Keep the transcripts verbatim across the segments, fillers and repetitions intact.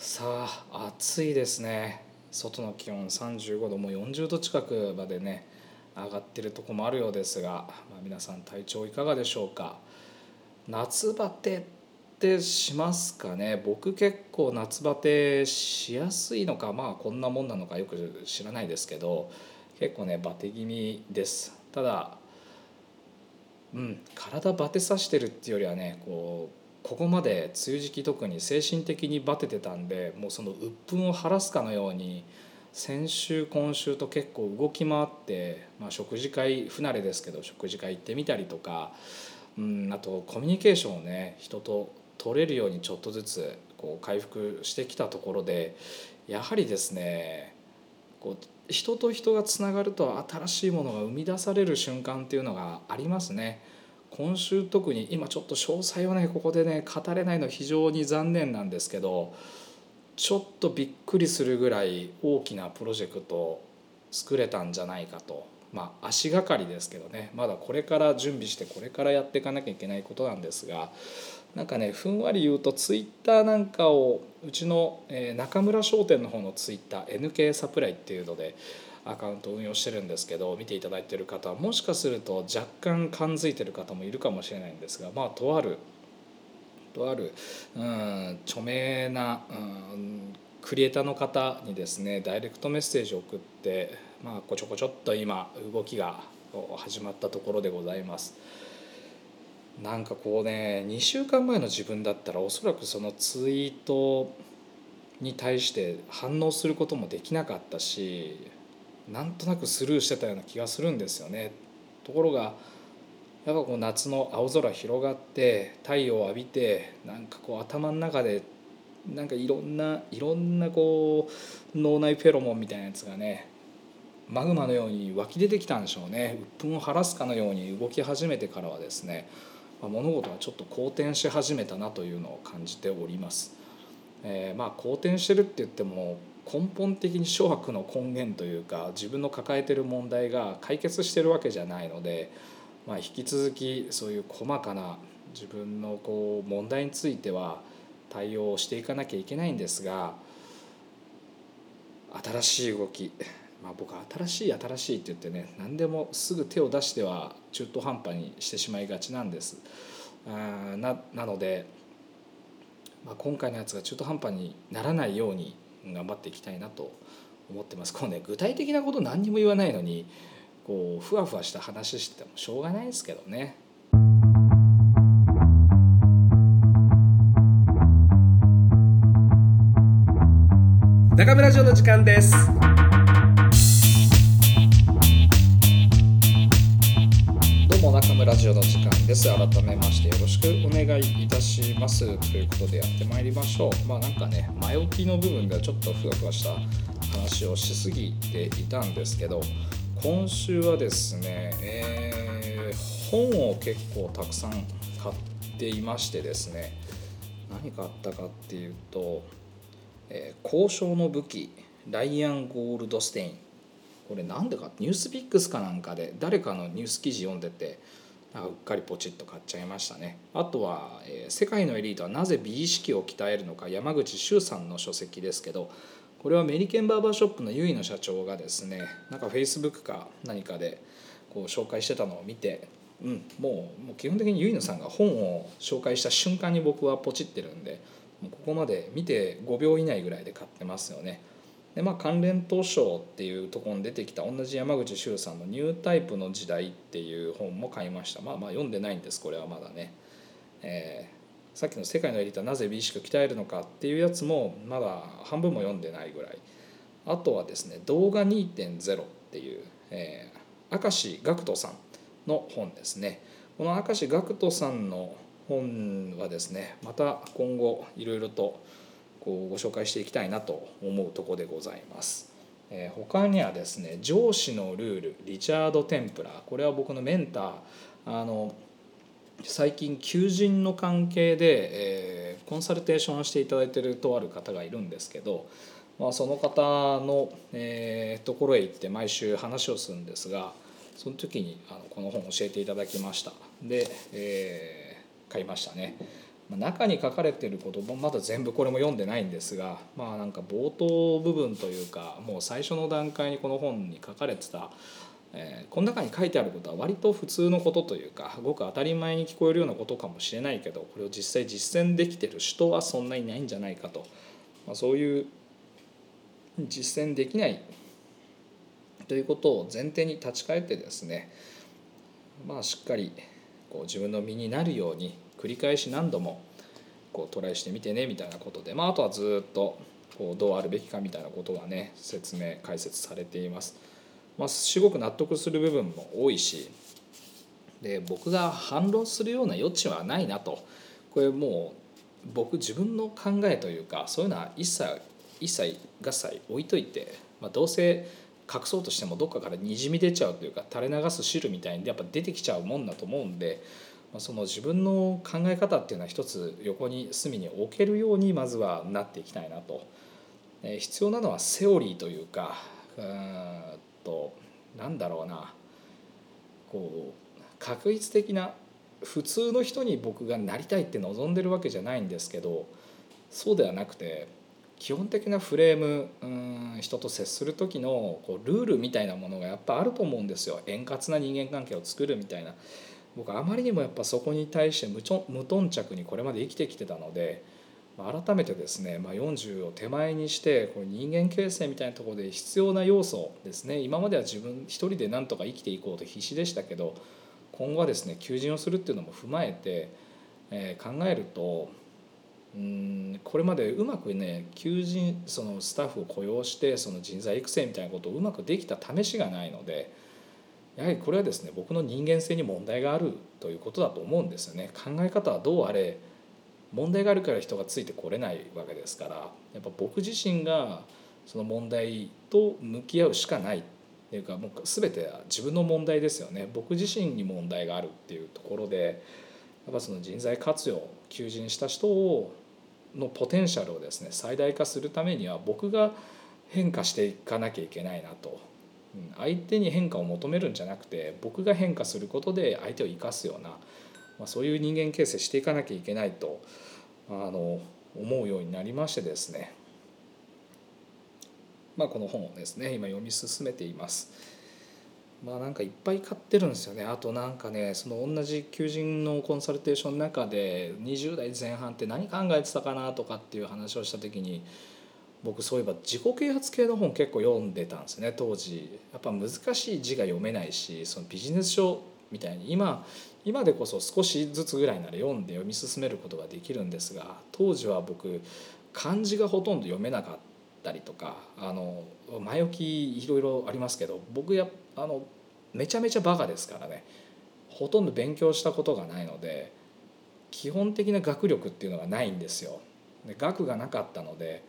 さあ暑いですね。外の気温さんじゅうごど、もうよんじゅうど近くまでね上がってるとこもあるようですが、まあ、皆さん体調いかがでしょうか。夏バテってしますかね。僕結構夏バテしやすいのか、まあこんなもんなのかよく知らないですけど、結構ねバテ気味です。ただうん体バテさしてるっていうよりはね、こうここまで梅雨時期特に精神的にバテてたんで、もうその鬱憤を晴らすかのように先週今週と結構動き回って、まあ、食事会不慣れですけど食事会行ってみたりとか、うん、あとコミュニケーションをね人と取れるようにちょっとずつこう回復してきたところで、やはりですねこう人と人がつながると新しいものが生み出される瞬間っていうのがありますね。今週特に今ちょっと詳細をねここでね語れないの非常に残念なんですけど、ちょっとびっくりするぐらい大きなプロジェクトを作れたんじゃないかと、まあ足がかりですけどね、まだこれから準備してこれからやっていかなきゃいけないことなんですが、なんかねふんわり言うとツイッターなんかをうちの中村商店の方のツイッター エヌケー サプライっていうのでアカウントを運用してるんですけど、見ていただいている方はもしかすると若干感づいている方もいるかもしれないんですが、まあとあるとあるうん著名なうんクリエイターの方にですねダイレクトメッセージを送って、まあこちょこちょっと今動きが始まったところでございます。なんかこうねにしゅうかんまえの自分だったらおそらくそのツイートに対して反応することもできなかったし、なんとなくスルーしてたような気がするんですよね。ところがやっぱこう夏の青空広がって太陽を浴びて、なんかこう頭の中でなんかいろんないろんなこう脳内フェロモンみたいなやつがねマグマのように湧き出てきたんでしょうね。鬱憤を晴らすかのように動き始めてからはですね、物事はちょっと好転し始めたなというのを感じております。えー、まあ好転してるって言っても根本的に諸悪の根源というか自分の抱えている問題が解決してるわけじゃないので、まあ、引き続きそういう細かな自分のこう問題については対応していかなきゃいけないんですが、新しい動き、まあ、僕は新しい新しいって言ってね何でもすぐ手を出しては中途半端にしてしまいがちなんです。あ な, なので、まあ、今回のやつが中途半端にならないように頑張っていきたいなと思ってます。こうね具体的なこと何にも言わないのにこうふわふわした話しててもしょうがないですけどね。中村城の時間です。どうも中村城の時間です。改めましてよろしくお願いいたしますということでやってまいりましょう。まあなんかね前置きの部分ではちょっとふわふわした話をしすぎていたんですけど、今週はですね、えー、本を結構たくさん買っていましてですね、何買ったかっていうと「交渉の武器」ライアン・ゴールドステイン、これなんでかニュースピックスかなんかで誰かのニュース記事読んでてなんかうっかりポチッと買っちゃいましたね。あとは、えー「世界のエリートはなぜ美意識を鍛えるのか」山口周さんの書籍ですけど、これはメリケンバーバーショップの結野社長がですねなんかフェイスブックか何かでこう紹介してたのを見て、うん、もう、もう基本的に結野さんが本を紹介した瞬間に僕はポチってるんで、もうここまで見てごびょう以内ぐらいで買ってますよね。で、まあ、関連図書っていうところに出てきた同じ山口周さんのニュータイプの時代っていう本も買いました。まあまあ読んでないんですこれはまだね。えーさっきの世界のエリートはなぜ美意識を鍛えるのかっていうやつもまだ半分も読んでないぐらい。あとはですね動画 にてんゼロ っていう、えー、明石学人さんの本ですね。この明石学人さんの本はですねまた今後いろいろとこうご紹介していきたいなと思うところでございます。えー、他にはですね上司のルールリチャード・テンプラー、これは僕のメンター、あの最近求人の関係で、えー、コンサルテーションをしていただいているとある方がいるんですけど、まあ、その方の、えー、ところへ行って毎週話をするんですが、その時にあのこの本を教えていただきました。で、えー、買いましたね。中に書かれていることもまだ全部これも読んでないんですが、まあ、なんか冒頭部分というかもう最初の段階にこの本に書かれてた、えー、この中に書いてあることは割と普通のことというかごく当たり前に聞こえるようなことかもしれないけど、これを実際実践できている人はそんなにないんじゃないかと、まあ、そういう実践できないということを前提に立ち返ってですね、まあ、しっかりこう自分の身になるように繰り返し何度もこうトライしてみてねみたいなことで、まあ、あとはずっとこうどうあるべきかみたいなことがね説明解説されています、まあ、すごく納得する部分も多いしで、僕が反論するような余地はないなと、これもう僕自分の考えというかそういうのは一切一切合切置いといて、まあ、どうせ隠そうとしてもどっかからにじみ出ちゃうというか垂れ流す汁みたいにやっぱ出てきちゃうもんだと思うんで、その自分の考え方っていうのは一つ横に隅に置けるようにまずはなっていきたいなと。必要なのはセオリーというか、うーんとなんだろうな、こう確率的な普通の人に僕がなりたいって望んでるわけじゃないんですけど、そうではなくて基本的なフレーム、うーん人と接する時のこうルールみたいなものがやっぱあると思うんですよ。円滑な人間関係を作るみたいな。僕あまりにもやっぱそこに対して無頓着にこれまで生きてきてたので、改めてですね、まあ、よんじゅうを手前にしてこう人間形成みたいなところで必要な要素ですね、今までは自分一人でなんとか生きていこうと必死でしたけど、今後はですね求人をするっていうのも踏まえて、えー、考えると、うーんこれまでうまくね求人そのスタッフを雇用してその人材育成みたいなことをうまくできた試しがないので、やはりこれはですね僕の人間性に問題があるということだと思うんですよね。考え方はどうあれ問題があるから人がついてこれないわけですから、やっぱ僕自身がその問題と向き合うしかないっていうか、もう全ては自分の問題ですよね。僕自身に問題があるっていうところで、やっぱその人材活用求人した人をのポテンシャルをですね最大化するためには僕が変化していかなきゃいけないなと。相手に変化を求めるんじゃなくて僕が変化することで相手を生かすような、まあ、そういう人間形成していかなきゃいけないとあの思うようになりましてですね、まあ、この本をですね今読み進めています。まあなんかいっぱい買ってるんですよね。あとなんかねその同じ求人のコンサルテーションの中でにじゅうだいぜん半って何考えてたかなとかっていう話をした時に、僕そういえば自己啓発系の本結構読んでたんですね当時。やっぱ難しい字が読めないし、そのビジネス書みたいに 今, 今でこそ少しずつぐらいなら読んで読み進めることができるんですが、当時は僕漢字がほとんど読めなかったりとか、あの前置きいろいろありますけど、僕やあのめちゃめちゃバカですからね、ほとんど勉強したことがないので基本的な学力っていうのがないんですよ。で学がなかったので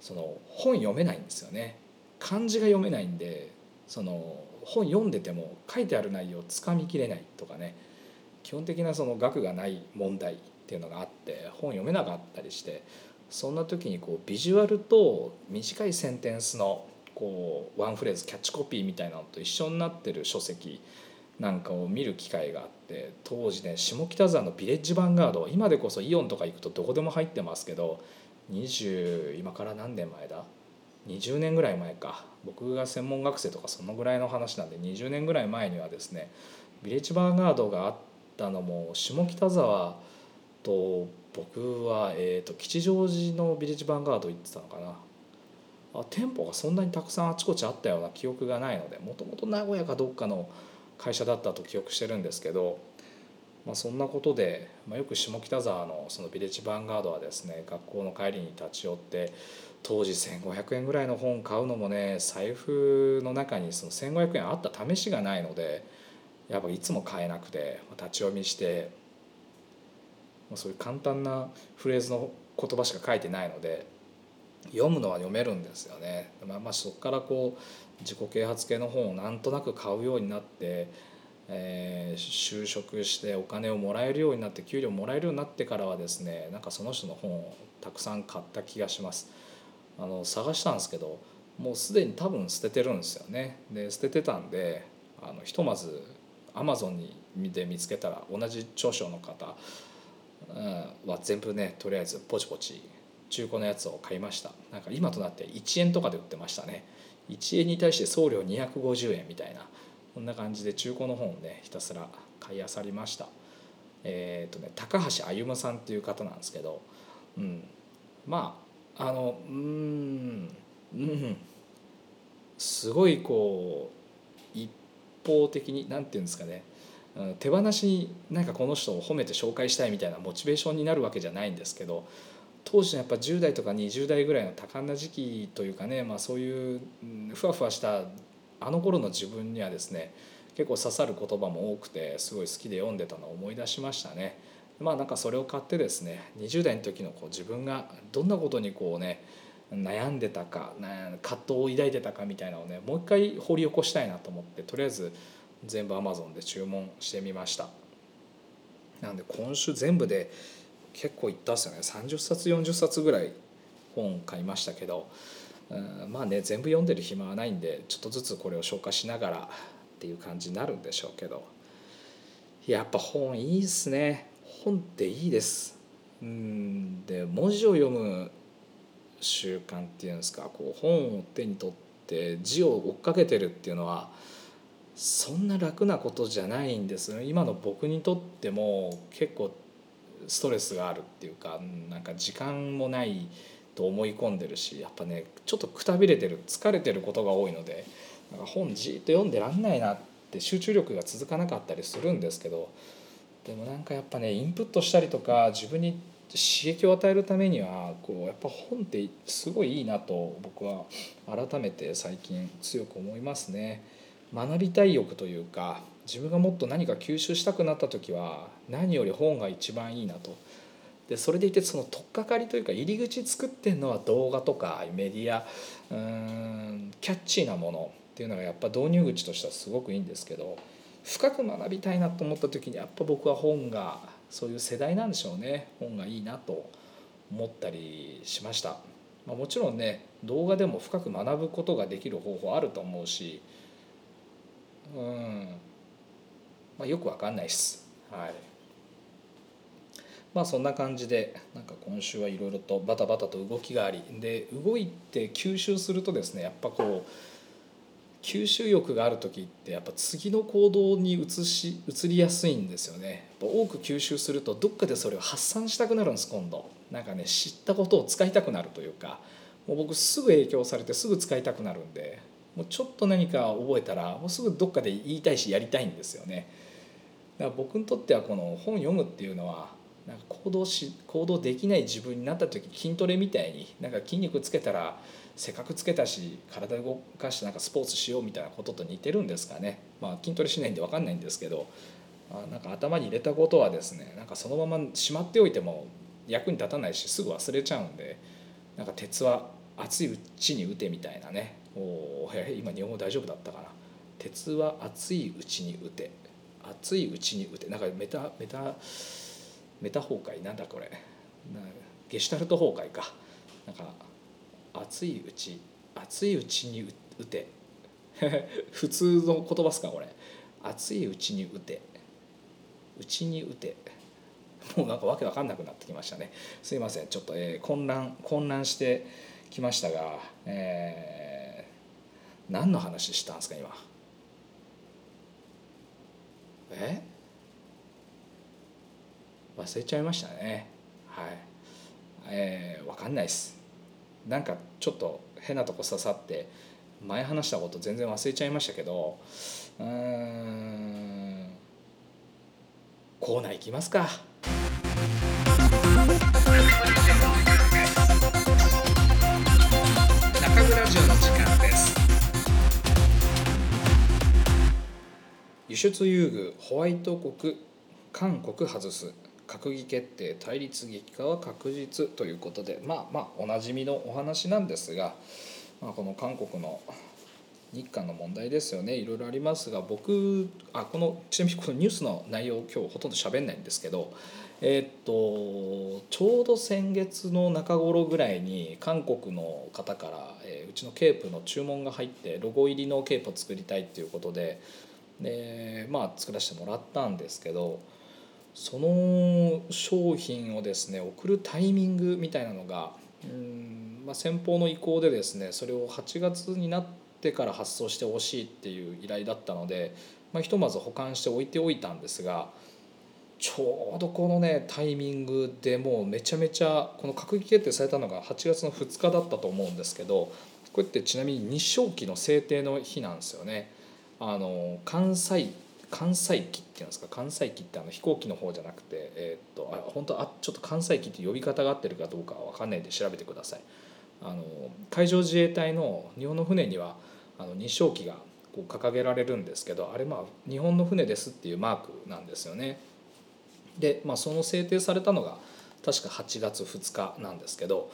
その本読めないんですよね。漢字が読めないんで、その本読んでても書いてある内容をつかみきれないとかね、基本的なその学がない問題っていうのがあって本読めなかったりして、そんな時にこうビジュアルと短いセンテンスのこうワンフレーズキャッチコピーみたいなのと一緒になってる書籍なんかを見る機会があって、当時ね下北沢のビレッジヴァンガード、今でこそイオンとか行くとどこでも入ってますけど、20今から何年前だにじゅうねんぐらい前か、僕が専門学生とかそのぐらいの話なんでにじゅうねんぐらい前にはですね、ビレッジヴァンガードがあったのも下北沢と僕は、えー、と吉祥寺のビレッジヴァンガード行ってたのかな。あ店舗がそんなにたくさんあちこちあったような記憶がないので、もともと名古屋かどっかの会社だったと記憶してるんですけど、まあ、そんなことで、まあ、よく下北沢 の, そのビレッジヴァンガードはですね学校の帰りに立ち寄って、当時せんごひゃくえんぐらいの本買うのもね財布の中にそのせんごひゃくえんあった試しがないので、やっぱいつも買えなくて立ち読みして、そういう簡単なフレーズの言葉しか書いてないので読むのは読めるんですよね。まあ、まあそこからこう自己啓発系の本をなんとなく買うようになって、えー、就職してお金をもらえるようになって給料もらえるようになってからはですね、なんかその人の本をたくさん買った気がします。あの探したんですけどもうすでに多分捨ててるんですよね。で捨ててたんで、あのひとまず Amazon で見つけたら同じ著書の方は全部ねとりあえずポチポチ中古のやつを買いました。なんか今となっていちえんとかで売ってましたね。いちえんに対して送料にひゃくごじゅうえんみたいな、こんな感じで中古の本をねひたすら買い漁りました。えーとね、高橋歩さんっていう方なんですけど、うん、まああのうーん、うん、すごいこう一方的になんていうんですかね、手放しになんかこの人を褒めて紹介したいみたいなモチベーションになるわけじゃないんですけど、当時のやっぱじゅう代とかにじゅう代ぐらいの多感な時期というかね、まあ、そういうふわふわしたあの頃の自分にはですね結構刺さる言葉も多くてすごい好きで読んでたのを思い出しましたね。まあなんかそれを買ってですねにじゅう代の時のこう自分がどんなことにこうね悩んでたか葛藤を抱いてたかみたいなのをねもう一回掘り起こしたいなと思って、とりあえず全部 Amazon で注文してみました。なんで今週全部で結構いったっすよね。さんじゅっさつよんじゅっさつぐらい本買いましたけど、うんまあね全部読んでる暇はないんでちょっとずつこれを消化しながらっていう感じになるんでしょうけど、やっぱ本いいっすね。本っていいです。うんで文字を読む習慣っていうんですか、こう本を手に取って字を追っかけてるっていうのはそんな楽なことじゃないんですね。今の僕にとっても結構ストレスがあるっていうか、なんか時間もないと思い込んでるし、やっぱねちょっとくたびれてる疲れてることが多いのでなんか本じっと読んでらんないなって集中力が続かなかったりするんですけど、でもなんかやっぱねインプットしたりとか自分に刺激を与えるためにはこうやっぱ本ってすごいいいなと僕は改めて最近強く思いますね。学びたい欲というか自分がもっと何か吸収したくなった時は何より本が一番いいなと。でそれでいてその取っかかりというか入り口作ってるのは動画とかメディア、うーんキャッチーなものっていうのがやっぱ導入口としてはすごくいいんですけど、深く学びたいなと思った時にやっぱ僕は本がそういう世代なんでしょうね。本がいいなと思ったりしました。まあ、もちろんね動画でも深く学ぶことができる方法あると思うし、うんまあ、よくわかんないです、はい、まあそんな感じでなんか今週はいろいろとバタバタと動きがありで、動いて吸収するとですねやっぱこう吸収欲がある時ってやっぱ次の行動に移し移りやすいんですよね。やっぱ多く吸収するとどっかでそれを発散したくなるんです。今度なんかね知ったことを使いたくなるというか、もう僕すぐ影響されてすぐ使いたくなるんで、もうちょっと何か覚えたらもうすぐどっかで言いたいしやりたいんですよね。だから僕にとってはこの本読むっていうのはなんか行動し行動できない自分になった時筋トレみたいになんか筋肉つけたらせっかくつけたし体動かしてなんかスポーツしようみたいなことと似てるんですかね。まあ筋トレしないんで分かんないんですけど、なんか頭に入れたことはですねなんかそのまましまっておいても役に立たないしすぐ忘れちゃうんで、なんか鉄は熱いうちに打てみたいなね。お今日本語大丈夫だったかな。鉄は熱いうちに打て熱いうちに打てなんかメタメタメタ崩壊なんだこれなゲシュタルト崩壊かなんか熱いうち熱いうちに打て普通の言葉っすかこれ。熱いうちに打てうちに打てもうなんかわけわかんなくなってきましたね。すいませんちょっと、えー、混乱混乱してきましたが、えー、何の話したんですか今。え？忘れちゃいましたね。はい。えー、わかんないです。なんかちょっと変なとこ刺さって前話したこと全然忘れちゃいましたけど、うーんコーナー行きますか。中村ラジオの時間です。輸出優遇ホワイト国韓国外す。閣議決定対立激化は確実ということで、まあまあおなじみのお話なんですが、まあ、この韓国の日韓の問題ですよね。いろいろありますが、僕あこのちなみにこのニュースの内容今日ほとんど喋んないんですけど、えー、っとちょうど先月の中頃ぐらいに韓国の方から、えー、うちのケープの注文が入ってロゴ入りのケープを作りたいということで、でまあ作らせてもらったんですけど。その商品をですね送るタイミングみたいなのが、うんまあ、先方の意向でですねそれをはちがつになってから発送してほしいっていう依頼だったので、まあ、ひとまず保管しておいておいたんですが、ちょうどこのねタイミングでもうめちゃめちゃこの閣議決定されたのがはちがつのふつかだったと思うんですけど、これってちなみに日照期の制定の日なんですよね。あの関西関西機って言うんですか、関西機ってあの飛行機の方じゃなくて、えー、っとあ本当あちょっと関西機って呼び方が合ってるかどうかは分かんないんで調べてください。あの海上自衛隊の日本の船にはあの日照機がこう掲げられるんですけど、あれまあ日本の船ですっていうマークなんですよね。で、まあ、その制定されたのが確かはちがつふつかなんですけど、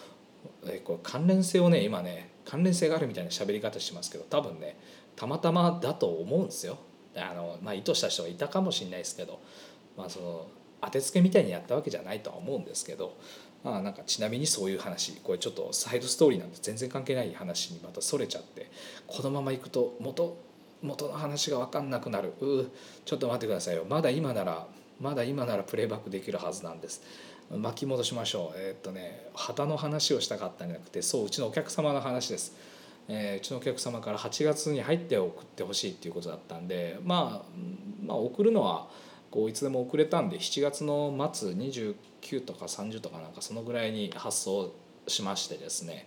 えこれ関連性をね今ね関連性があるみたいな喋り方しますけど、多分ねたまたまだと思うんですよ。あのまあ、意図した人がいたかもしれないですけど、まあ、その当てつけみたいにやったわけじゃないとは思うんですけど、まあ、なんかちなみにそういう話、これちょっとサイドストーリーなんて全然関係ない話にまたそれちゃって、このままいくと 元, 元の話が分かんなくなる。うちょっと待ってくださいよ、まだ今ならまだ今ならプレイバックできるはずなんです、巻き戻しましょう。えー、っとね旗の話をしたかったんじゃなくて、そううちのお客様の話です。えー、うちのお客様からはちがつに入って送ってほしいっていうことだったんで、まあ、まあ送るのはこういつでも送れたんで、しちがつのまつにじゅうくとかさんじゅうとかなんかそのぐらいに発送しましてですね、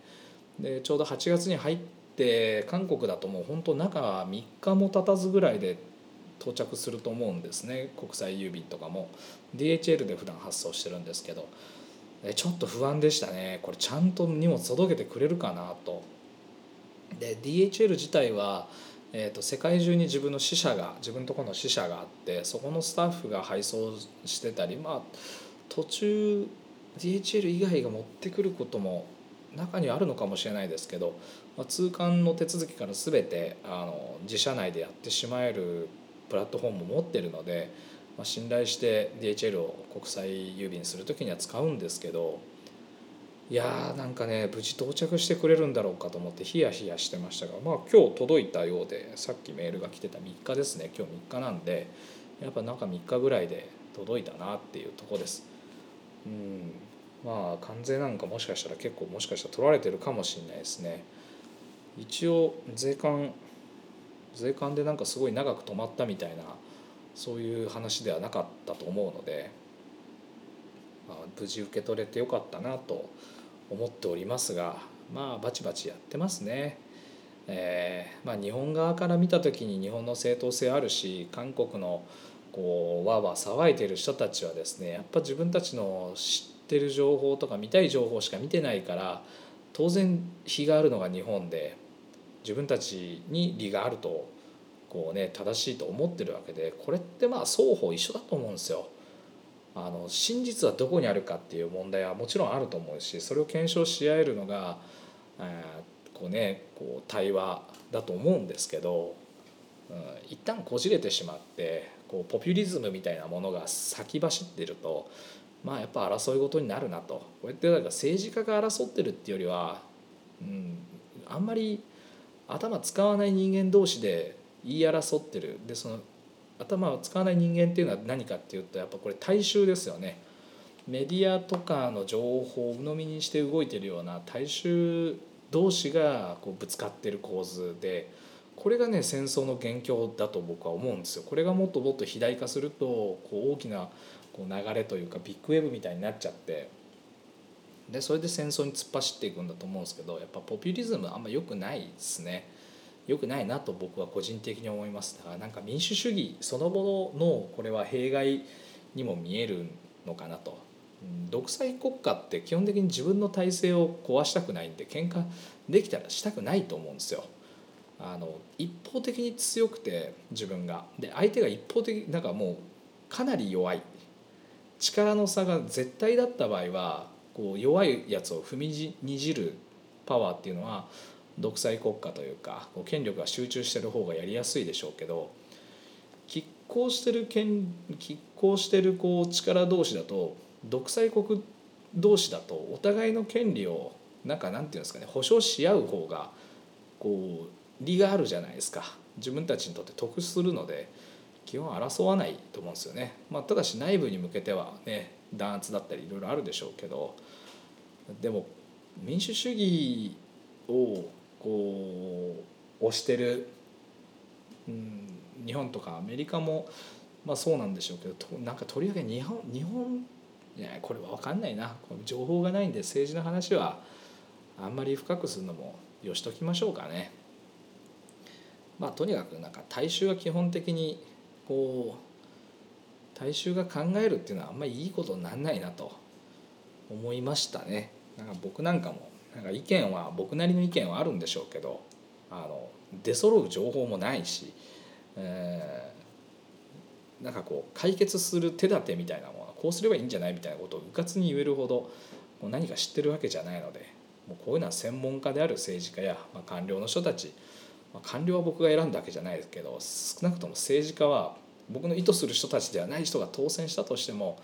でちょうどはちがつに入って韓国だともう本当中みっかも経たずぐらいで到着すると思うんですね。国際郵便とかも ディーエイチエル で普段発送してるんですけど、ちょっと不安でしたね。これちゃんと荷物届けてくれるかなと。で ディーエイチエル 自体は、えー、と世界中に自分の支社が自分のところの支社があって、そこのスタッフが配送してたり、まあ途中 ディーエイチエル 以外が持ってくることも中にはあるのかもしれないですけど、まあ、通関の手続きから全てあの自社内でやってしまえるプラットフォームを持ってるので、まあ、信頼して ディーエイチエル を国際郵便するときには使うんですけど、いやーなんかね無事到着してくれるんだろうかと思ってヒヤヒヤしてましたが、まあ今日届いたようで、さっきメールが来てたみっかですね、今日みっかなんで、やっぱなんかみっかぐらいで届いたなっていうとこです。うんまあ関税なんかもしかしたら結構もしかしたら取られてるかもしれないですね。一応税関税関でなんかすごい長く止まったみたいな、そういう話ではなかったと思うので、まあ、無事受け取れてよかったなと思っておりますが、まあバチバチやってますね。えーまあ、日本側から見た時に日本の正当性あるし、韓国のこうわわ騒いでる人たちはですね、やっぱ自分たちの知ってる情報とか見たい情報しか見てないから、当然非があるのが日本で、自分たちに利があるとこうね正しいと思ってるわけで、これってまあ双方一緒だと思うんですよ。あの真実はどこにあるかっていう問題はもちろんあると思うし、それを検証し合えるのが、えー、こうねこう対話だと思うんですけど、うん、一旦こじれてしまってこうポピュリズムみたいなものが先走ってると、まあやっぱ争い事になるなと。こうやってだから政治家が争ってるっていうよりは、うん、あんまり頭使わない人間同士で言い争ってる。でその頭を使わない人間っていうのは何かっていうと、やっぱこれ大衆ですよね。メディアとかの情報を鵜呑みにして動いてるような大衆同士がこうぶつかってる構図で、これがね戦争の元凶だと僕は思うんですよ。これがもっともっと肥大化すると、こう大きなこう流れというかビッグウェブみたいになっちゃって、でそれで戦争に突っ走っていくんだと思うんですけど、やっぱポピュリズムあんま良くないですね。良くないなと僕は個人的に思います。だからなんか民主主義そのもののこれは弊害にも見えるのかなと。独裁国家って基本的に自分の体制を壊したくないんで、喧嘩できたらしたくないと思うんですよ。あの一方的に強くて自分がで相手が一方的なんかもうかなり弱い、力の差が絶対だった場合はこう弱いやつを踏みにじるパワーっていうのは独裁国家というか権力が集中してる方がやりやすいでしょうけど、拮抗してる権拮抗してるこう力同士だと、独裁国同士だとお互いの権利をなんかなんていうんですかね、保障し合う方がこう利があるじゃないですか。自分たちにとって得するので、基本争わないと思うんですよね。まあ、ただし内部に向けてはね、弾圧だったりいろいろあるでしょうけど、でも民主主義をこう推してる、うん、日本とかアメリカもまあそうなんでしょうけど、となんかとりわけ日本日本いやこれは分かんないな、情報がないんで政治の話はあんまり深くするのもよしときましょうかね。まあとにかくなんか大衆は基本的にこう大衆が考えるっていうのはあんまりいいことにならないなと思いましたね。なんか僕なんかもなんか意見は僕なりの意見はあるんでしょうけど、あの出揃う情報もないし、えー、なんかこう解決する手立てみたいなものこうすればいいんじゃないみたいなことをうかつに言えるほどもう何か知ってるわけじゃないので、もうこういうのは専門家である政治家や、まあ、官僚の人たち、まあ、官僚は僕が選んだわけじゃないですけど、少なくとも政治家は僕の意図する人たちではない人が当選したとしても、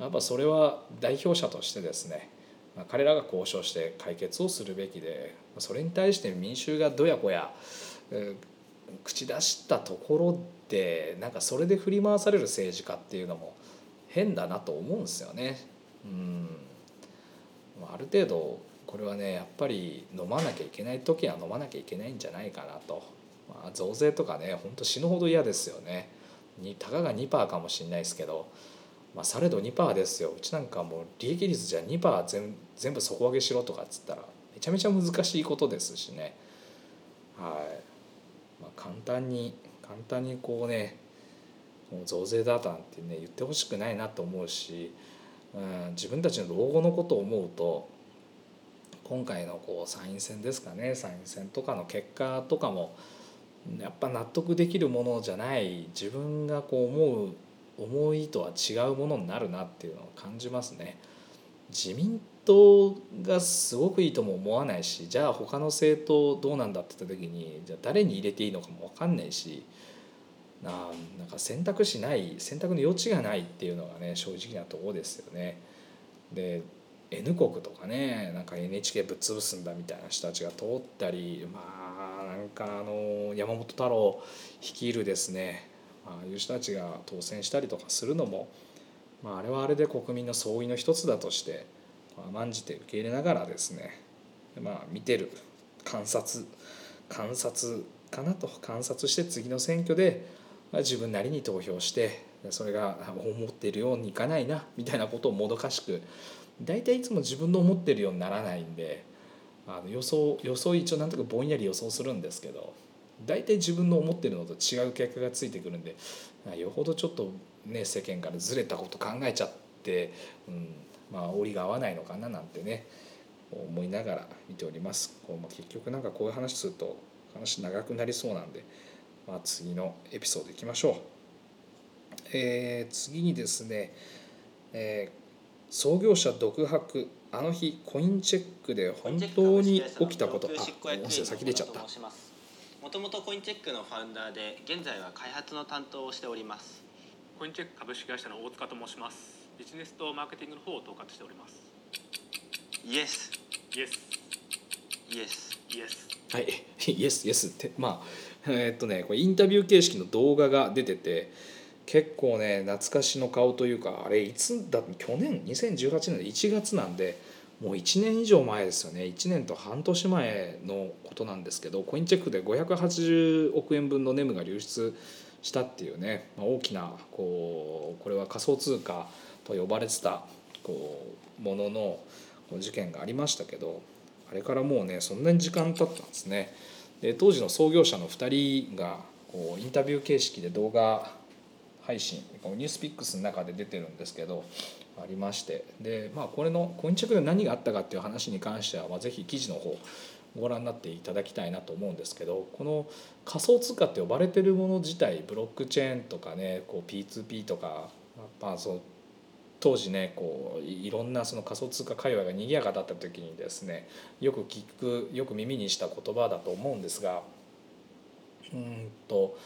やっぱそれは代表者としてですね、まあ、彼らが交渉して解決をするべきで、それに対して民衆がどやこや、えー、口出したところでなんかそれで振り回される政治家っていうのも変だなと思うんですよね。うん、ある程度これはねやっぱり飲まなきゃいけない時は飲まなきゃいけないんじゃないかなと、まあ、増税とかね本当死ぬほど嫌ですよね。にたかが にパーセント かもしれないですけど、まあ、されど にパーセント ですよ。うちなんかもう利益率じゃ にパーセント 全, 全部底上げしろとかっつったらめちゃめちゃ難しいことですしね。はい、まあ、簡単に簡単にこうね増税だなんてね言ってほしくないなと思うし、うん、自分たちの老後のことを思うと今回のこう参院選ですかね、参院選とかの結果とかもやっぱ納得できるものじゃない、自分がこう思う思いとは違うものになるなっていうのを感じますね。自民党がすごくいいとも思わないし、じゃあ他の政党どうなんだって言った時にじゃあ誰に入れていいのかも分かんないし、な, なんか選択しない選択の余地がないっていうのがね正直なところですよね。で N 国とかね、なんか エヌエイチケー ぶっ潰すんだみたいな人たちが通ったり、まあなんかあの山本太郎率いるですね、ああいう人たちが当選したりとかするのも、まあ、あれはあれで国民の総意の一つだとして甘んじて受け入れながらですね、まあ見てる観察観察かなと観察して次の選挙で自分なりに投票して、それが思っているようにいかないなみたいなことをもどかしく、大体いつも自分の思っているようにならないんで、あの予想予想一応なんとかぼんやり予想するんですけど、大体自分の思っているのと違う結果がついてくるんで、よほどちょっとね世間からずれたこと考えちゃって、うん、まあ折りが合わないのかななんてね思いながら見ております。こう、まあ、結局なんかこういう話すると話長くなりそうなんで、まあ、次のエピソードいきましょう。えー、次にですね、えー、創業者独白、あの日コインチェックで本当に起きたこと、あ、音声先出ちゃった。もともとコインチェックのファウンダーで現在は開発の担当をしております。コインチェック株式会社の大塚と申します。ビジネスとマーケティングの方を統括しております。イエスイエスイエスイエスはいイエスイエスってまあえっとね、これインタビュー形式の動画が出てて、結構ね懐かしの顔というか、あれいつだって去年にせんじゅうはちねんいちがつなんで、もういちねん以上前ですよね。いちねんと半年前のことなんですけど、コインチェックでごひゃくはちじゅうおくえん分のネムが流出したっていうね、まあ、大きなこうこれは仮想通貨と呼ばれてたこうものの事件がありましたけど、あれからもうねそんなに時間経ったんですね。当時の創業者のふたりがこうインタビュー形式で動画配信、ニュースピックスの中で出てるんですけどありまして、で、まあ、これのコインチェックで何があったかっていう話に関しては、まあ、ぜひ記事の方ご覧になっていただきたいなと思うんですけど、この仮想通貨って呼ばれてるもの自体、ブロックチェーンとかね、こう ピーツーピー とか、まあ、そう当時ねこういろんなその仮想通貨界隈が賑やかだった時にですね、よく聞くよく耳にした言葉だと思うんですが、うんと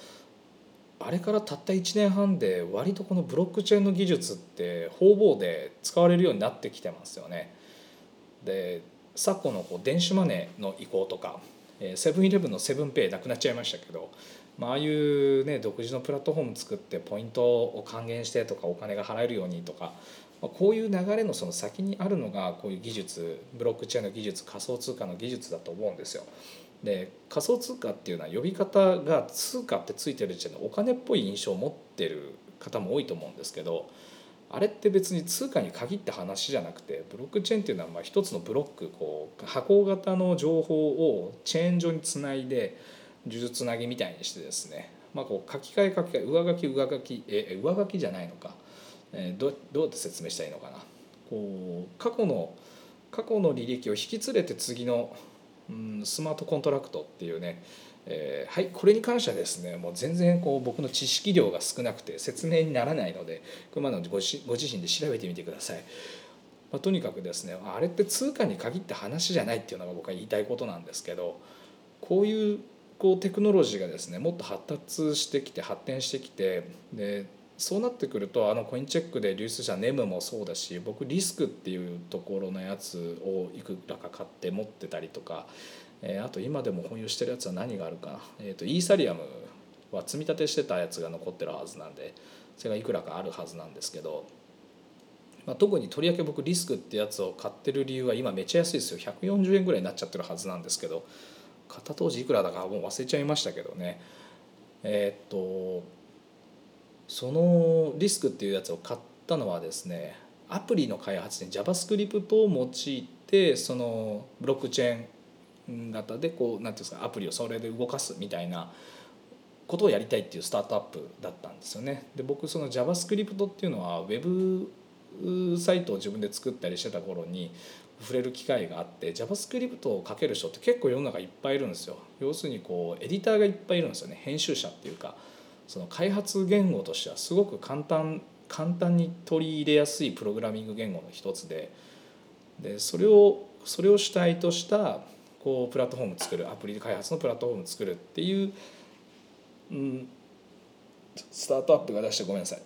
あれからたったいちねんはんで割とこのブロックチェーンの技術って方々で使われるようになってきてますよね。で昨今のこう電子マネーの移行とか、セブンイレブンのセブンペイなくなっちゃいましたけど、まあ、ああいう、ね、独自のプラットフォーム作ってポイントを還元してとかお金が払えるようにとか、まあ、こういう流れのその先にあるのがこういう技術、ブロックチェーンの技術、仮想通貨の技術だと思うんですよ。で、仮想通貨っていうのは呼び方が通貨ってついてる時点でお金っぽい印象を持ってる方も多いと思うんですけど、あれって別に通貨に限った話じゃなくて、ブロックチェーンっていうのはまあ一つのブロック、こう箱型の情報をチェーン上につないで数珠つなぎみたいにしてですね、まあ、こう書き換え書き換え上書き上書きえ上書きじゃないのか、えー、ど, どうやって説明したらいいのかな、こう過去の過去の履歴を引き連れて次の、うん、スマートコントラクトっていうね、えー、はいこれに関してはですね、もう全然こう僕の知識量が少なくて説明にならないので、これまでご自身で調べてみてください。まあ、とにかくですね、あれって通貨に限った話じゃないっていうのが僕は言いたいことなんですけど、こういうこうテクノロジーがですねもっと発達してきて発展してきて、でそうなってくると、あのコインチェックで流出したネムもそうだし、僕リスクっていうところのやつをいくらか買って持ってたりとか、えー、あと今でも保有してるやつは何があるかな、えー、とイーサリアムは積み立てしてたやつが残ってるはずなんで、それがいくらかあるはずなんですけど、まあ、特にとりわけ僕リスクってやつを買ってる理由は今めっちゃ安いですよ。ひゃくよんじゅうえんぐらいになっちゃってるはずなんですけど、買った当時いくらだかもう忘れちゃいましたけどね、えー、っとそのリスクっていうやつを買ったのはですね、アプリの開発に JavaScript を用いて、そのブロックチェーン型でこうなんていうんですか、アプリをそれで動かすみたいなことをやりたいっていうスタートアップだったんですよね。で僕その JavaScript っていうのはウェブサイトを自分で作ったりしてた頃に触れる機会があって、 JavaScript を書ける人って結構世の中いっぱいいるんですよ。要するにこうエディターがいっぱいいるんですよね。編集者っていうか、その開発言語としてはすごく簡単簡単に取り入れやすいプログラミング言語の一つで、でそれをそれを主体としたこうプラットフォーム作る、アプリ開発のプラットフォーム作るっていう、うん、スタートアップが出したごめんなさい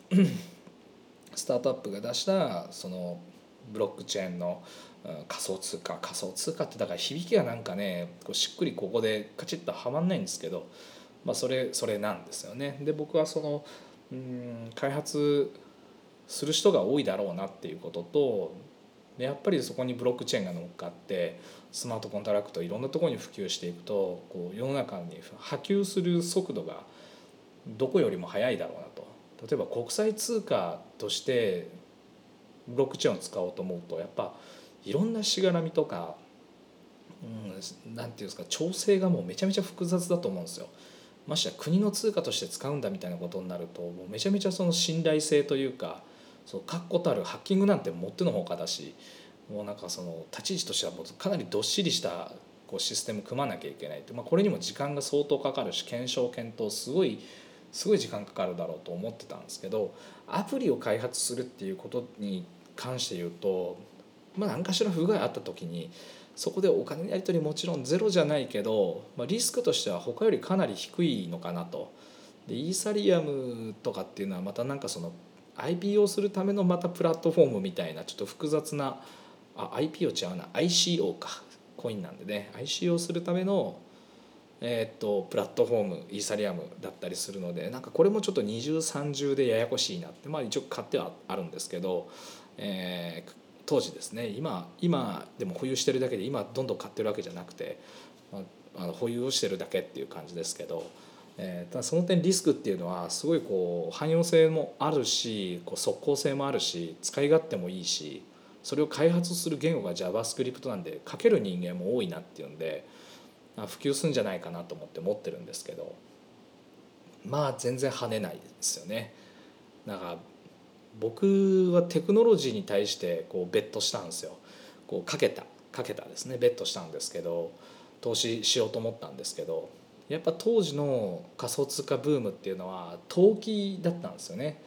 スタートアップが出したそのブロックチェーンの仮想通貨仮想通貨ってだから響きがなんかね、こうしっくりここでカチッとはまんないんですけど、まあ、それそれなんですよね。で僕はそのうーん開発する人が多いだろうなっていうことと、でやっぱりそこにブロックチェーンが乗っかってスマートコントラクトいろんなところに普及していくと、こう世の中に波及する速度がどこよりも速いだろうなと。例えば国際通貨としてブロックチェーンを使おうと思うと、やっぱいろんなしがらみとか、うん、なんていうんですか、調整がもうめちゃめちゃ複雑だと思うんですよ。まして国の通貨として使うんだみたいなことになると、もうめちゃめちゃその信頼性というか、そう確固たるハッキングなんてもってのほかだし、もうなんかその立ち位置としてはもうかなりどっしりしたこうシステム組まなきゃいけないって、まあ、これにも時間が相当かかるし、検証検討すごいすごい時間かかるだろうと思ってたんですけど、アプリを開発するっていうことに関して言うと、まあ、何かしら不具合あった時にそこでお金のやり取りもちろんゼロじゃないけど、まあ、リスクとしては他よりかなり低いのかなと。でイーサリアムとかっていうのはまたなんかその アイピーオー をするためのまたプラットフォームみたいなちょっと複雑な、あ アイピーオー 違うな アイシーオー か、コインなんでね、 アイシーオー するための、えー、っとプラットフォームイーサリアムだったりするので、なんかこれもちょっと二重三重でややこしいなって、まあ、一応買ってはあるんですけど、えー当時ですね、今今でも保有してるだけで今どんどん買ってるわけじゃなくて、あの保有をしてるだけっていう感じですけど、えー、ただその点リスクっていうのはすごいこう汎用性もあるし、こう即効性もあるし、使い勝手もいいし、それを開発する言語が JavaScript なんで書ける人間も多いなっていうんで、普及するんじゃないかなと思って持ってるんですけど、まあ全然跳ねないですよね。だから僕はテクノロジーに対してこうベットしたんですよ。こうかけたかけたですね、ベットしたんですけど、投資しようと思ったんですけど、やっぱ当時の仮想通貨ブームっていうのは投機だったんですよね。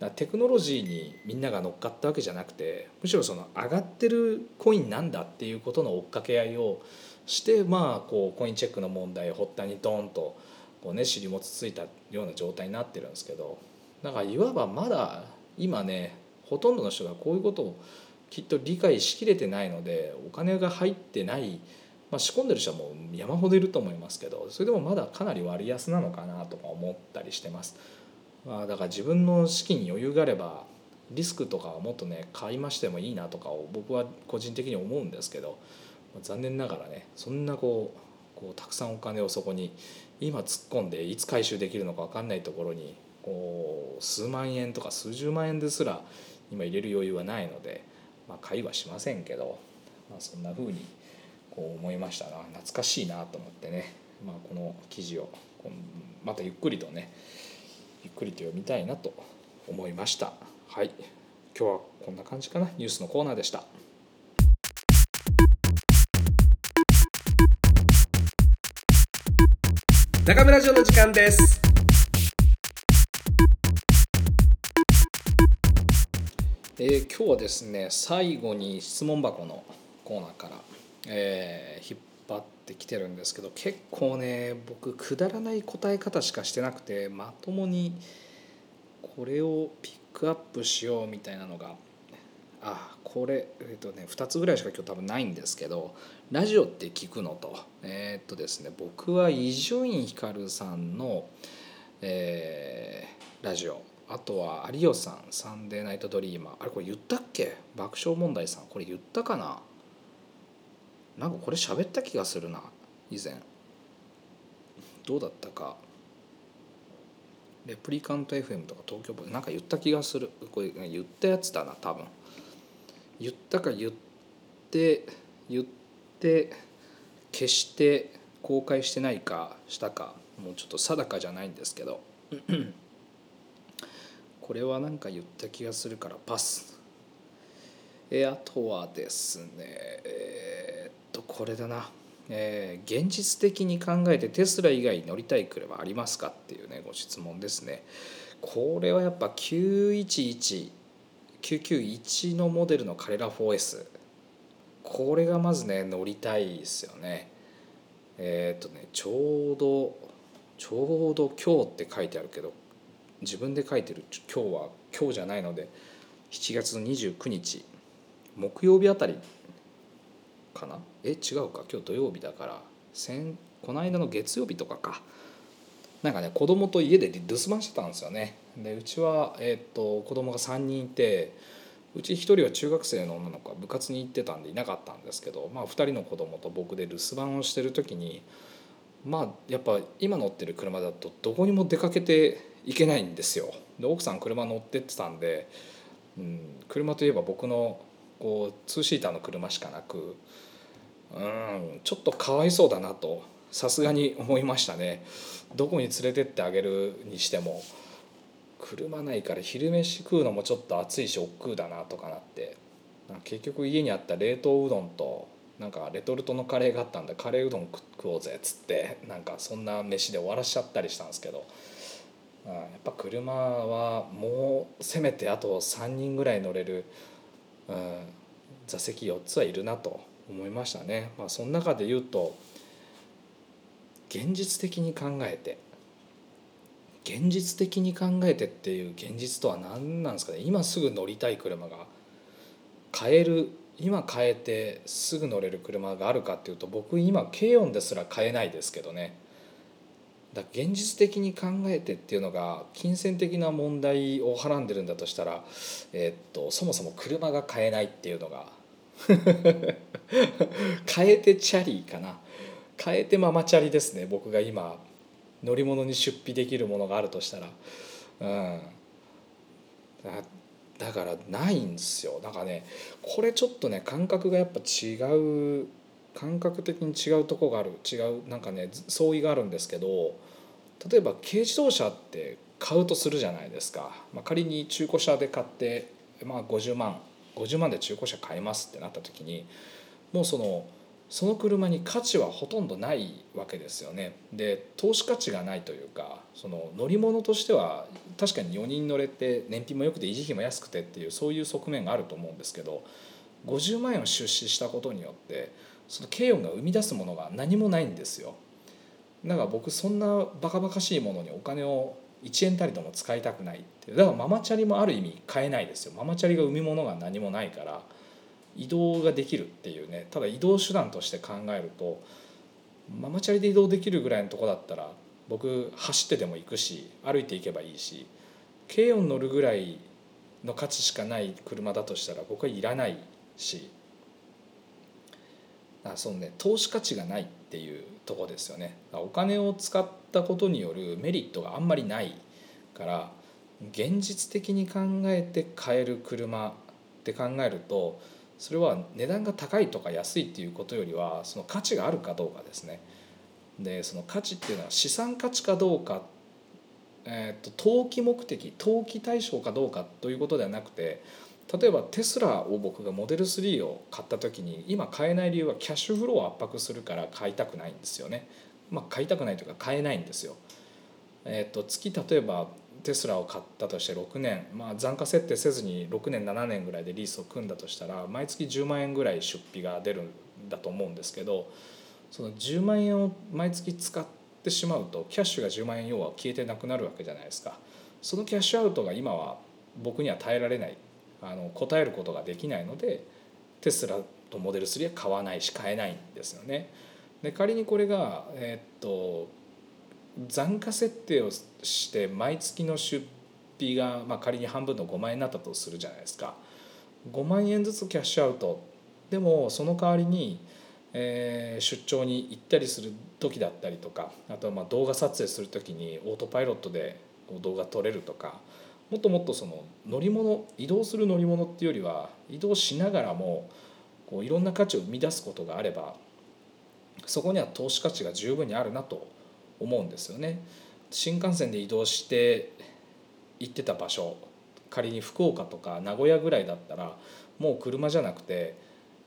だからテクノロジーにみんなが乗っかったわけじゃなくて、むしろその上がってるコインなんだっていうことの追っかけ合いをして、まあ、こうコインチェックの問題を発端にドーンとこう、ね、尻もつついたような状態になってるんですけど、だからいわばまだ今ね、ほとんどの人がこういうことをきっと理解しきれてないので、お金が入ってないまあ、仕込んでる人はもう山ほどいると思いますけど、それでもまだかなり割安なのかなとか思ったりしてます。まあ、だから自分の資金に余裕があればリスクとかはもっとね買いましてもいいなとかを僕は個人的に思うんですけど、残念ながらねそんなこう、こうたくさんお金をそこに今突っ込んでいつ回収できるのか分かんないところにこう数万円とか数十万円ですら今入れる余裕はないので、まあ、買いはしませんけど、まあ、そんな風にこう思いましたな。懐かしいなと思ってね、まあ、この記事をまたゆっくりとねゆっくりと読みたいなと思いました。はい、今日はこんな感じかな。ニュースのコーナーでした。中村城の時間です。えー、今日はですね最後に質問箱のコーナーから、えー、引っ張ってきてるんですけど、結構ね僕くだらない答え方しかしてなくて、まともにこれをピックアップしようみたいなのがあこれ、えっとね、ふたつぐらいしか今日多分ないんですけど、ラジオって聞くのと、えーっとですね、僕は伊集院光さんの、えー、ラジオ、あとは有吉さんサンデーナイトドリーマー、あれこれ言ったっけ、爆笑問題さんこれ言ったかな、なんかこれ喋った気がするな、以前どうだったか、レプリカント エフエム とか東京なんか言った気がする、これ言ったやつだな多分、言ったか言って言って消して公開してないかしたかもうちょっと定かじゃないんですけどこれはなんか言った気がするからパス。えあとはですねえー、っとこれだな、えー、現実的に考えてテスラ以外に乗りたい車ありますかっていうねご質問ですね。これはやっぱきゅういちいち きゅうきゅういちのモデルのカレラ フォーエス、 これがまずね乗りたいですよね。えー、っとねちょうどちょうど今日って書いてあるけど自分で書いてる今日は今日じゃないのでしちがつのにじゅうくにち木曜日あたりかな、え違うか今日土曜日だから先この間の月曜日とかかなんかね子供と家で留守番してたんですよね。でうちは、えー、と子供がさんにんいて、うちひとりは中学生の女の子が部活に行ってたんでいなかったんですけど、まあ、ふたりの子供と僕で留守番をしてる時にまあやっぱ今乗ってる車だとどこにも出かけていけないんですよ。で奥さん車乗ってってたんで、うん、車といえば僕のこうツーシーターの車しかなく、うん、ちょっとかわいそうだなとさすがに思いましたね。どこに連れてってあげるにしても車ないから昼飯食うのもちょっと暑いし億劫だなとかなって、なんか結局家にあった冷凍うどんとなんかレトルトのカレーがあったんでカレーうどん食おうぜっつってなんかそんな飯で終わらしちゃったりしたんですけど、やっぱ車はもうせめてあとさんにんぐらい乗れる、うん、座席よっつはいるなと思いましたね。まあ、その中で言うと現実的に考えて現実的に考えてっていう現実とは何なんですかね。今すぐ乗りたい車が買える、今買えてすぐ乗れる車があるかっていうと僕今軽音ですら買えないですけどね。だから現実的に考えてっていうのが金銭的な問題をはらんでるんだとしたら、えっとそもそも車が買えないっていうのが買えてチャリかな、買えてママチャリですね。僕が今乗り物に出費できるものがあるとしたら、うん、だ, だからないんですよ。なんかねこれちょっとね感覚がやっぱ違う、感覚的に違うとこがある、違うなんかね相違があるんですけど、例えば軽自動車って買うとするじゃないですか、まあ、仮に中古車で買って、まあ、ごじゅうまんで中古車買えますってなった時にもうそのその車に価値はほとんどないわけですよね。で投資価値がないというか、その乗り物としては確かによにん乗れて燃費も良くて維持費も安くてっていうそういう側面があると思うんですけど、ごじゅうまんえんを出資したことによってその軽音が生み出すものが何もないんですよ。だから僕そんなバカバカしいものにお金をいちえんたりとも使いたくないって。だからママチャリもある意味買えないですよ。ママチャリが生み物が何もないから移動ができるっていうね、ただ移動手段として考えるとママチャリで移動できるぐらいのとこだったら僕走ってでも行くし歩いて行けばいいし、軽音乗るぐらいの価値しかない車だとしたら僕はいらないし、あそうね、投資価値がないっていうとこですよね。お金を使ったことによるメリットがあんまりないから、現実的に考えて買える車って考えると、それは値段が高いとか安いっていうことよりはその価値があるかどうかですね。でその価値っていうのは資産価値かどうか、えー、と投機目的投機対象かどうかということではなくて、例えばテスラを僕がモデルスリーを買った時に今買えない理由はキャッシュフローを圧迫するから買いたくないんですよね。まあ買いたくないというか買えないんですよ。えー、と月例えばテスラを買ったとしてろくねん、まあ、残価設定せずにろくねんななねんぐらいでリースを組んだとしたら毎月じゅうまんえんぐらい出費が出るんだと思うんですけど、そのじゅうまんえんを毎月使ってしまうとキャッシュがじゅうまんえん要は消えてなくなるわけじゃないですか。そのキャッシュアウトが今は僕には耐えられない、あの応えることができないのでテスラとモデルスリーは買わないし買えないんですよね。で仮にこれが、えーっと残価設定をして毎月の出費が、まあ、仮に半分のごまんえんになったとするじゃないですか。ごまんえんずつキャッシュアウトでも、その代わりに、えー、出張に行ったりする時だったりとか、あとはまあ動画撮影する時にオートパイロットで動画撮れるとか、もっともっとその乗り物、移動する乗り物っていうよりは移動しながらもこういろんな価値を生み出すことがあれば、そこには投資価値が十分にあるなと思うんですよね。新幹線で移動して行ってた場所、仮に福岡とか名古屋ぐらいだったらもう車じゃなくて、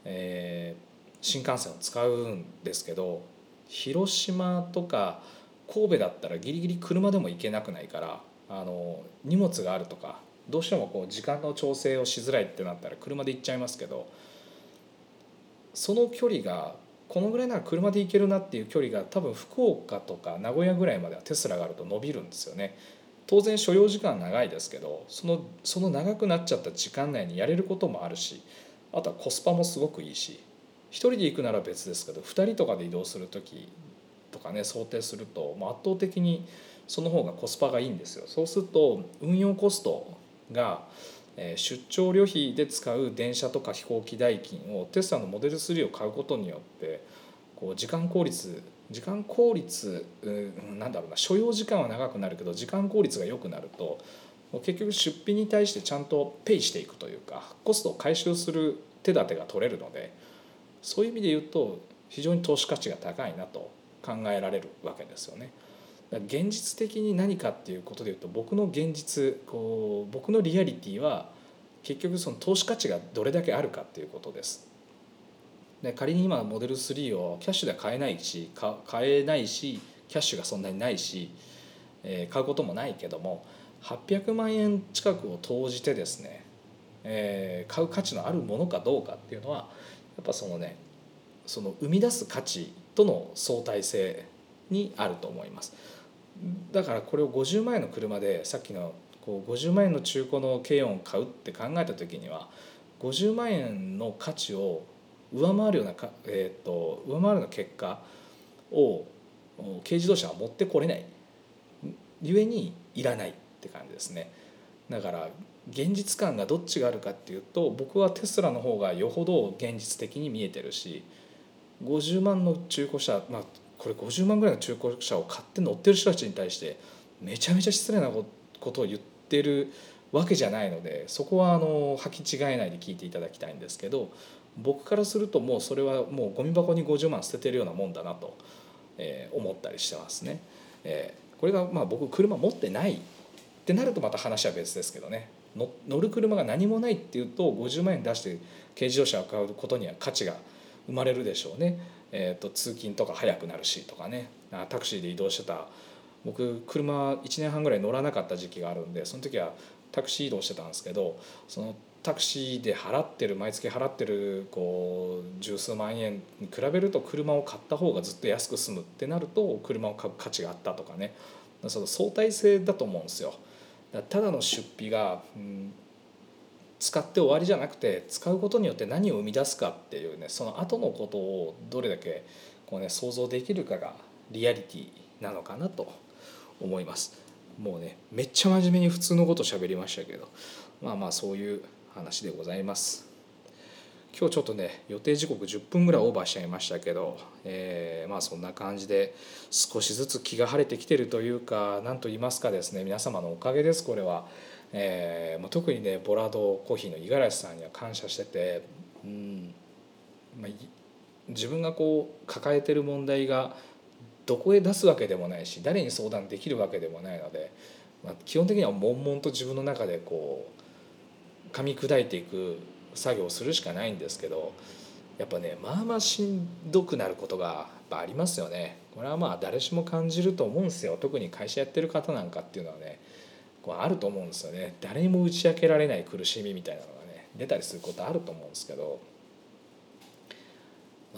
えー、新幹線を使うんですけど、広島とか神戸だったらギリギリ車でも行けなくないから、あの荷物があるとかどうしてもこう時間の調整をしづらいってなったら車で行っちゃいますけど、その距離がこのぐらいなら車で行けるなっていう距離が多分福岡とか名古屋ぐらいまではテスラがあると伸びるんですよね。当然所要時間長いですけど、その、その長くなっちゃった時間内にやれることもあるし、あとはコスパもすごくいいし、ひとりで行くなら別ですけどふたりとかで移動する時とかね想定すると、もう圧倒的にその方がコスパがいいんですよ。そうすると運用コストが出張旅費で使う電車とか飛行機代金をテスラのモデルスリーを買うことによってこう時間効率時間効率なんだろうな所要時間は長くなるけど時間効率が良くなると、結局出費に対してちゃんとペイしていくというかコストを回収する手立てが取れるので、そういう意味で言うと非常に投資価値が高いなと考えられるわけですよね。現実的に何かっていうことでいうと、僕の現実こう僕のリアリティは結局その投資価値がどれだけあるかっていうことです。で仮に今モデルスリーをキャッシュでは買えないし買えないしキャッシュがそんなにないし、えー、買うこともないけどもはっぴゃくまんえん近くを投じてですね、えー、買う価値のあるものかどうかっていうのはやっぱそのねその生み出す価値との相対性にあると思います。だからこれをごじゅうまんえんの車でさっきのこうごじゅうまんえんの中古の軽音を買うって考えた時にはごじゅうまんえんの価値を上回るようなか、えー、と上回るような結果を軽自動車は持ってこれないゆえにいらないって感じですね。だから現実感がどっちがあるかっていうと、僕はテスラの方がよほど現実的に見えてるし、ごじゅうまんの中古車、まあこれごじゅうまんぐらいの中古車を買って乗ってる人たちに対してめちゃめちゃ失礼なことを言ってるわけじゃないので、そこはあの履き違えないで聞いていただきたいんですけど、僕からするともうそれはもうゴミ箱にごじゅうまん捨ててるようなもんだなと思ったりしてますね。これがまあ僕車持ってないってなるとまた話は別ですけどね、乗る車が何もないっていうとごじゅうまんえん出して軽自動車を買うことには価値が生まれるでしょうね。えー、と通勤とか早くなるしとかね、タクシーで移動してた僕車いちねんはんぐらい乗らなかった時期があるんで、その時はタクシー移動してたんですけど、そのタクシーで払ってる毎月払ってるこう十数万円に比べると車を買った方がずっと安く済むってなると車を買う価値があったとかね、その相対性だと思うんですよ。だただの出費が、うん、使って終わりじゃなくて、使うことによって何を生み出すかっていうね、その後のことをどれだけこうね想像できるかがリアリティなのかなと思います。もうねめっちゃ真面目に普通のこと喋りましたけど、まあまあそういう話でございます。今日ちょっとね予定時刻じゅっぷんぐらいオーバーしちゃいましたけど、えー、まあそんな感じで少しずつ気が晴れてきてるというか、なんと言いますかですね、皆様のおかげです。これは、えーまあ、特にねボラードコーヒーの五十嵐さんには感謝してて、うん、まあ、自分がこう抱えてる問題がどこへ出すわけでもないし、誰に相談できるわけでもないので、まあ、基本的には悶々と自分の中でこう噛み砕いていく作業をするしかないんですけど、やっぱねまあまあしんどくなることがありますよね。これはまあ誰しも感じると思うんですよ。特に会社やってる方なんかっていうのはね、こうあると思うんですよね。誰にも打ち明けられない苦しみみたいなのがね出たりすることあると思うんですけど、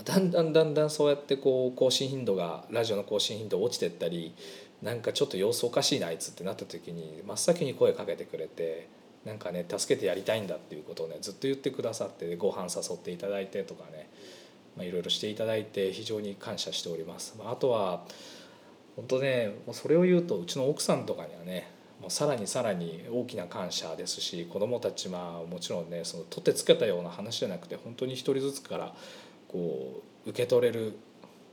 だんだんだんだんそうやってこう更新頻度がラジオの更新頻度落ちてったり、なんかちょっと様子おかしいなあいつってなった時に真っ先に声かけてくれて、なんかね助けてやりたいんだっていうことをねずっと言ってくださって、ご飯誘っていただいてとかね、まあいろいろしていただいて非常に感謝しております。あとは本当ね、それを言うとうちの奥さんとかにはねもうさらにさらに大きな感謝ですし、子どもたちももちろんねその取ってつけたような話じゃなくて、本当に一人ずつからこう受け取れる、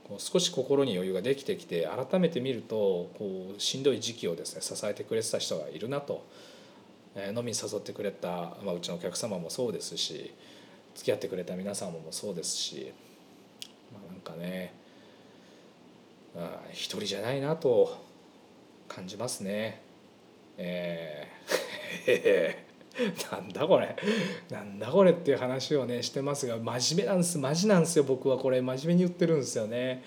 こう少し心に余裕ができてきて、改めて見るとこうしんどい時期をですね支えてくれてた人がいるなと、えー、飲みに誘ってくれた、まあ、うちのお客様もそうですし、付き合ってくれた皆さんもそうですし、まあ、なんかね、うん、一人じゃないなと感じますね。えーなんだこれなんだこれっていう話をねしてますが、真面目なんですマジなんですよ。僕はこれ真面目に言ってるんですよね。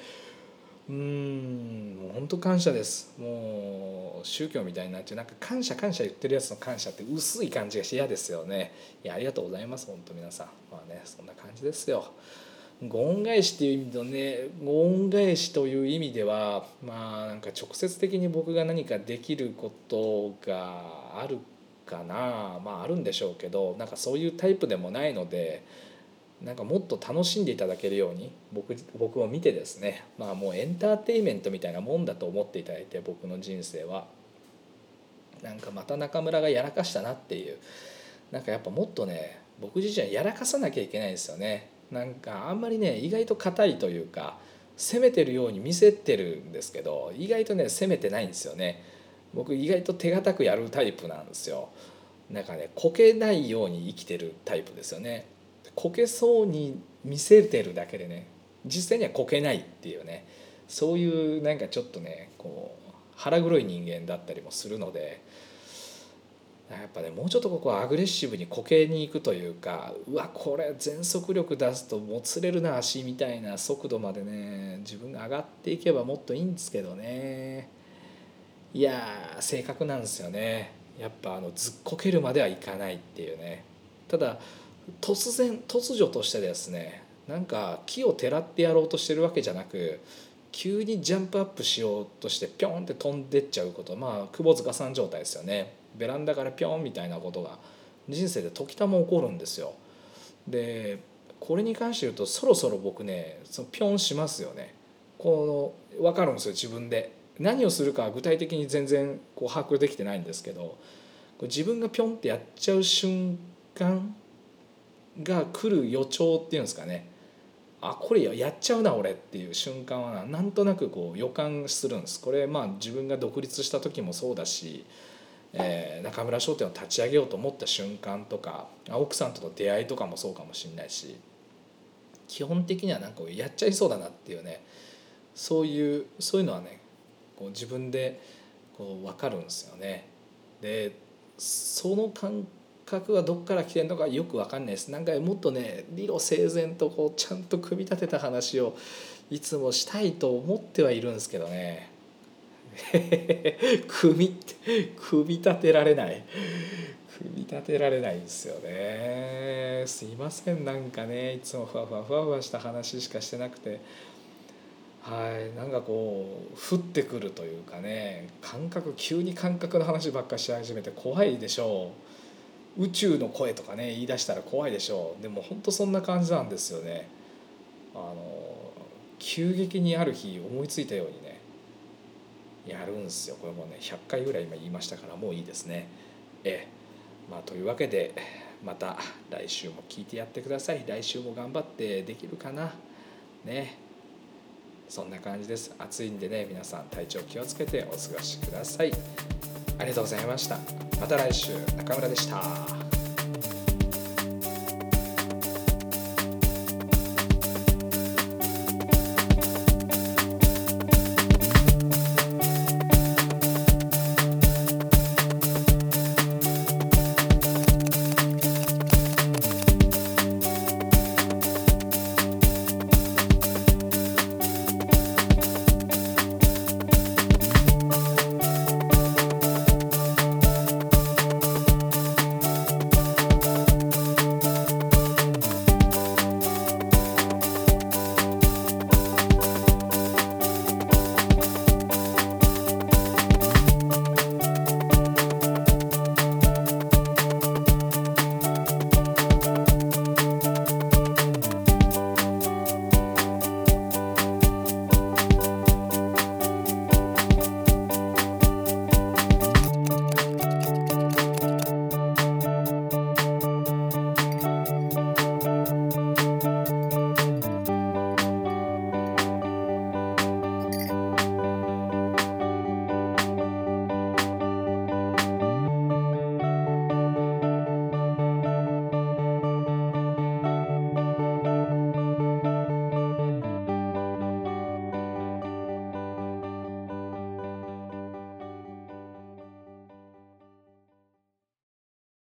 うーんもう本当感謝です。もう宗教みたいになっちゃう、なんか感謝感謝言ってるやつの感謝って薄い感じがして嫌ですよね。いやありがとうございます本当皆さん。まあねそんな感じですよ。ご恩返しっていう意味のね、ご恩返しという意味では、まあなんか直接的に僕が何かできることがあるかな、まああるんでしょうけど、なんかそういうタイプでもないので、なんかもっと楽しんでいただけるように 僕, 僕を見てですね、まあもうエンターテインメントみたいなもんだと思っていただいて、僕の人生はなんかまた中村がやらかしたなっていう、なんかやっぱもっとね僕自身はやらかさなきゃいけないんですよね。なんかあんまりね意外と硬いというか攻めてるように見せてるんですけど、意外とね攻めてないんですよね。僕意外と手堅くやるタイプなんですよ。なんかねこけないように生きてるタイプですよね。こけそうに見せてるだけでね、実際にはこけないっていうね、そういうなんかちょっとねこう腹黒い人間だったりもするので、やっぱねもうちょっとここはアグレッシブにこけに行くというか、うわこれ全速力出すともつれるな足みたいな速度までね自分が上がっていけばもっといいんですけどね。いや性格なんですよね。やっぱあのずっこけるまではいかないっていうね。ただ突然突如としてですね、なんか木をてらってやろうとしてるわけじゃなく、急にジャンプアップしようとしてピョンって飛んでっちゃうこと、まあ窪塚さん状態ですよね。ベランダからピョンみたいなことが人生で時たま起こるんですよ。でこれに関して言うと、そろそろ僕ねそのピョンしますよね。この分かるんですよ自分で。何をするか具体的に全然こう把握できてないんですけど、自分がピョンってやっちゃう瞬間が来る予兆っていうんですかね、あこれやっちゃうな俺っていう瞬間はなんとなくこう予感するんです。これまあ自分が独立した時もそうだし、えー、中村商店を立ち上げようと思った瞬間とか、奥さんとの出会いとかもそうかもしれないし、基本的にはなんかやっちゃいそうだなっていうね、そういうそういうのはねこう自分でこう分かるんですよね。でその感覚はどこから来てるのかよく分かんないです。なんかもっとね理路整然とこうちゃんと組み立てた話をいつもしたいと思ってはいるんですけどね組, 組み立てられない組み立てられないんですよね。すいません、なんかねいつもふわふわふわふわした話しかしてなくて、はい、なんかこう降ってくるというかね、感覚急に感覚の話ばっかし始めて怖いでしょ宇宙の声とかね言い出したら怖いでしょう。でも本当そんな感じなんですよね。あの急激にある日思いついたようにねやるんですよ。これもねひゃっかいぐらい今言いましたからもういいですね。ええ、まあというわけでまた来週も聞いてやってください。来週も頑張ってできるかなね。そんな感じです。暑いんでね皆さん体調気をつけてお過ごしください。ありがとうございました。また来週。中村でした。